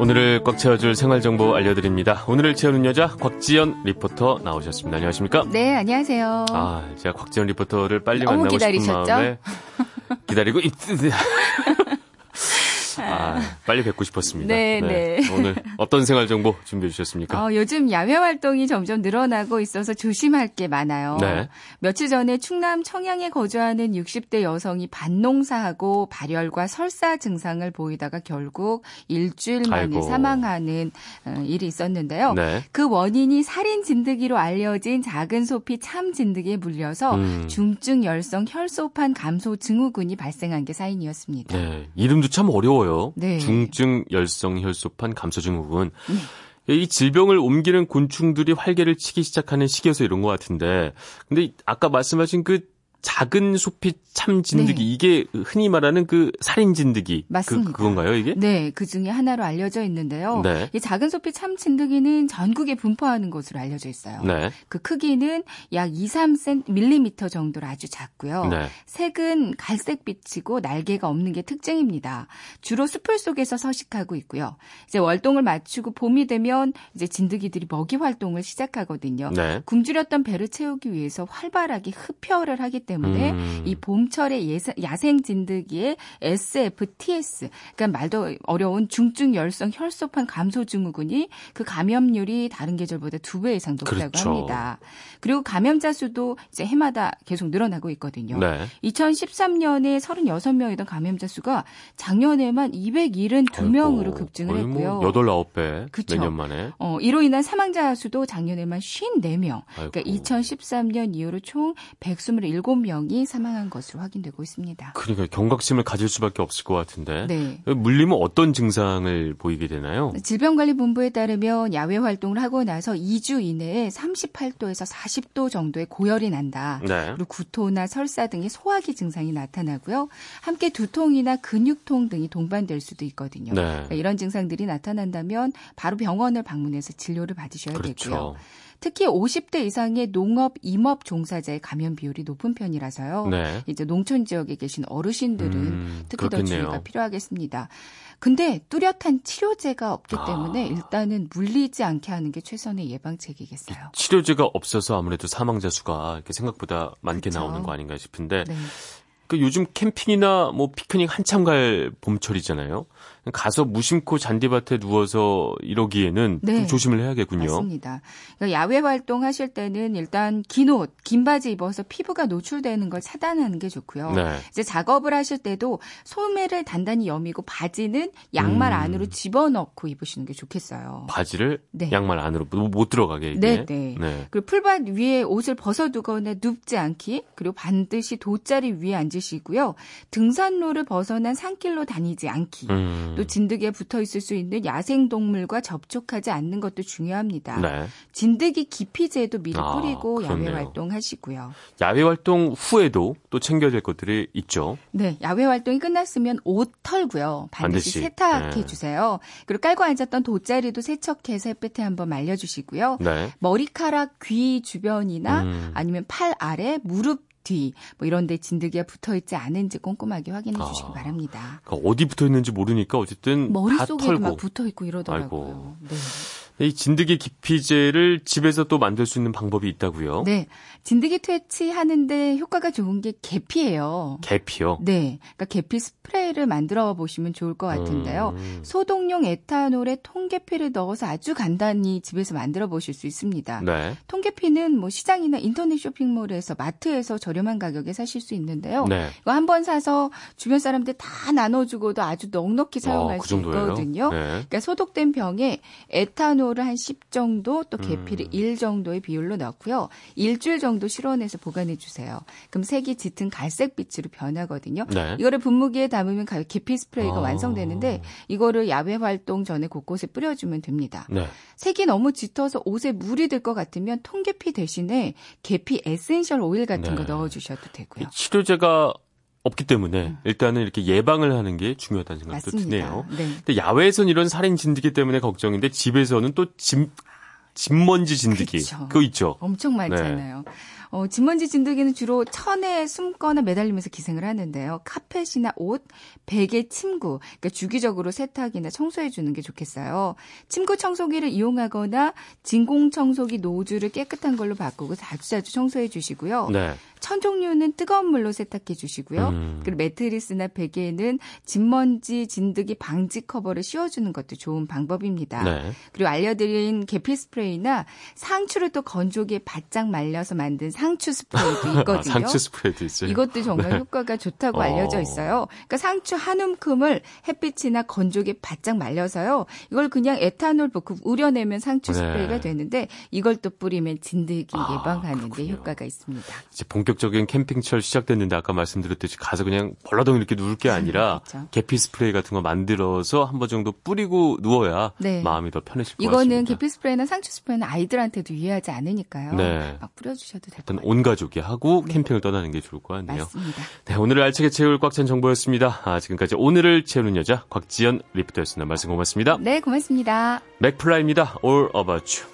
오늘을 꽉 채워줄 생활정보 알려드립니다. 오늘을 채우는 여자 곽지연 리포터 나오셨습니다. 안녕하십니까? 네, 안녕하세요. 아, 제가 곽지연 리포터를 빨리 만나고 기다리셨죠? 싶은 마음에 기다리고 있습니다. 아, 빨리 뵙고 싶었습니다. 네. 오늘 어떤 생활정보 준비해 주셨습니까? 요즘 야외 활동이 점점 늘어나고 있어서 조심할 게 많아요. 네. 며칠 전에 충남 청양에 거주하는 60대 여성이 밭농사하고 발열과 설사 증상을 보이다가 결국 일주일 만에 사망하는 일이 있었는데요. 네. 그 원인이 살인 진드기로 알려진 작은 소피 참 진드기에 물려서 중증 열성 혈소판 감소 증후군이 발생한 게 사인이었습니다. 네. 이름도 참 어려워요. 네. 중증 열성 혈소판 감소 증후군. 네. 이 질병을 옮기는 곤충들이 활개를 치기 시작하는 시기여서 이런 것 같은데, 근데 아까 말씀하신 그 작은 소피 참 진드기, 네. 이게 흔히 말하는 그 살인 진드기. 맞습니다. 그건가요, 이게? 네, 그 중에 하나로 알려져 있는데요. 네. 이 작은 소피 참 진드기는 전국에 분포하는 것으로 알려져 있어요. 네. 그 크기는 약 2-3mm 정도로 아주 작고요. 네. 색은 갈색빛이고 날개가 없는 게 특징입니다. 주로 숲을 속에서 서식하고 있고요. 이제 월동을 마치고 봄이 되면 이제 진드기들이 먹이 활동을 시작하거든요. 네. 굶주렸던 배를 채우기 위해서 활발하게 흡혈을 하기 때문에 이 봄철의 야생 진드기의 SFTS, 그러니까 말도 어려운 중증 열성 혈소판 감소 증후군이 그 감염률이 다른 계절보다 2배 이상 높다고 그렇죠. 합니다. 그리고 감염자 수도 이제 해마다 계속 늘어나고 있거든요. 네. 2013년에 36명이던 감염자 수가 작년에만 272명으로 급증을 했고요. 뭐 8, 9배 그렇죠. 몇 년 만에. 이로 인한 사망자 수도 작년에만 54명. 그러니까 2013년 이후로 총 127명이 사망한 것으로 확인되고 있습니다. 그러니까 경각심을 가질 수밖에 없을 것 같은데 네. 물리면 어떤 증상을 보이게 되나요? 질병관리본부에 따르면 야외 활동을 하고 나서 2주 이내에 38도에서 40도 정도의 고열이 난다. 네. 그리고 구토나 설사 등의 소화기 증상이 나타나고요. 함께 두통이나 근육통 등이 동반될 수도 있거든요. 네. 그러니까 이런 증상들이 나타난다면 바로 병원을 방문해서 진료를 받으셔야 그렇죠. 되고요. 특히 50대 이상의 농업, 임업 종사자의 감염 비율이 높은 편이라서요. 네. 이제 농촌 지역에 계신 어르신들은 특히 그렇겠네요. 더 주의가 필요하겠습니다. 근데 뚜렷한 치료제가 없기 때문에 일단은 물리지 않게 하는 게 최선의 예방책이겠어요. 치료제가 없어서 아무래도 사망자 수가 이렇게 생각보다 많게 그렇죠. 나오는 거 아닌가 싶은데 네. 그 요즘 캠핑이나 뭐 피크닉 한참 갈 봄철이잖아요. 가서 무심코 잔디밭에 누워서 이러기에는 네. 좀 조심을 해야겠군요. 맞습니다. 그러니까 야외 활동하실 때는 일단 긴 옷, 긴 바지 입어서 피부가 노출되는 걸 차단하는 게 좋고요. 네. 이제 작업을 하실 때도 소매를 단단히 여미고 바지는 양말 안으로 집어넣고 입으시는 게 좋겠어요. 바지를 네. 양말 안으로 못 들어가게. 이게. 네. 그리고 풀밭 위에 옷을 벗어두거나 눕지 않기, 그리고 반드시 돗자리 위에 앉으시고요. 등산로를 벗어난 산길로 다니지 않기. 또 진드기에 붙어 있을 수 있는 야생동물과 접촉하지 않는 것도 중요합니다. 네. 진드기 기피제도 미리 뿌리고 야외 활동하시고요. 야외 활동 후에도 또 챙겨야 될 것들이 있죠. 네. 야외 활동이 끝났으면 옷 털고요. 반드시 세탁해 주세요. 네. 그리고 깔고 앉았던 돗자리도 세척해서 햇볕에 한번 말려주시고요. 네. 머리카락 귀 주변이나 아니면 팔 아래 무릎 뒤, 뭐 이런 데 진드기가 붙어있지 않은지 꼼꼼하게 확인해 주시기 바랍니다. 그러니까 어디 붙어있는지 모르니까 어쨌든 머릿속에 막 붙어있고 이러더라고요. 네. 이 진드기 기피제를 집에서 또 만들 수 있는 방법이 있다고요? 네. 진드기 퇴치하는데 효과가 좋은 게 계피예요. 계피요? 네. 그러니까 계피 스프레이를 만들어 보시면 좋을 것 같은데요. 소독용 에탄올에 통계피를 넣어서 아주 간단히 집에서 만들어 보실 수 있습니다. 네. 통계피는 뭐 시장이나 인터넷 쇼핑몰에서 마트에서 저렴한 가격에 사실 수 있는데요. 네. 이거 한번 사서 주변 사람들 다 나눠주고도 아주 넉넉히 사용할 그 수 있거든요. 네. 그러니까 소독된 병에 에탄올 를 한 10 정도 또 계피를 1 정도의 비율로 넣고요. 일주일 정도 실온에서 보관해 주세요. 그럼 색이 짙은 갈색빛으로 변하거든요. 네. 이거를 분무기에 담으면 계피 스프레이가 완성되는데 이거를 야외 활동 전에 곳곳에 뿌려주면 됩니다. 네. 색이 너무 짙어서 옷에 물이 들 것 같으면 통계피 대신에 계피 에센셜 오일 같은 네. 거 넣어주셔도 되고요. 치료제가 없기 때문에 일단은 이렇게 예방을 하는 게 중요하다는 생각도 맞습니다. 드네요. 네. 근데 야외에선 이런 살인 진드기 때문에 걱정인데 집에서는 또 집먼지 진드기 그쵸. 그거 있죠. 엄청 많잖아요. 네. 진먼지 진드기는 주로 천에 숨거나 매달리면서 기생을 하는데요. 카펫이나 옷, 베개, 침구, 그러니까 주기적으로 세탁이나 청소해 주는 게 좋겠어요. 침구 청소기를 이용하거나 진공 청소기 노즐을 깨끗한 걸로 바꾸고 자주자주 청소해 주시고요. 네. 천종류는 뜨거운 물로 세탁해 주시고요. 그리고 매트리스나 베개에는 진먼지 진드기 방지 커버를 씌워주는 것도 좋은 방법입니다. 네. 그리고 알려드린 계피 스프레이나 상추를 또 건조기에 바짝 말려서 만든 상추 스프레이도 있거든요. 상추 스프레이도 있어요. 이것도 정말 네. 효과가 좋다고 알려져 있어요. 그러니까 상추 한 움큼을 햇빛이나 건조기에 바짝 말려서요. 이걸 그냥 에탄올 볶음 우려내면 상추 스프레이가 네. 되는데 이걸 또 뿌리면 진드기 예방하는 데 효과가 있습니다. 이제 본격적인 캠핑철 시작됐는데 아까 말씀드렸듯이 가서 그냥 벌라덩 이렇게 누울 게 아니라 그렇죠. 계피 스프레이 같은 거 만들어서 한 번 정도 뿌리고 누워야 네. 마음이 더 편해질 것 같습니다. 이거는 계피 스프레이나 상추 스프레이는 아이들한테도 유해하지 않으니까요. 네. 막 뿌려주셔도 될 것 같아요. 온 가족이 하고 네. 캠핑을 떠나는 게 좋을 것 같네요. 맞습니다. 네, 오늘을 알차게 채울 꽉 찬 정보였습니다. 지금까지 오늘을 채우는 여자 곽지연 리포터였습니다. 말씀 고맙습니다. 네, 고맙습니다. 맥플라이입니다. All About You.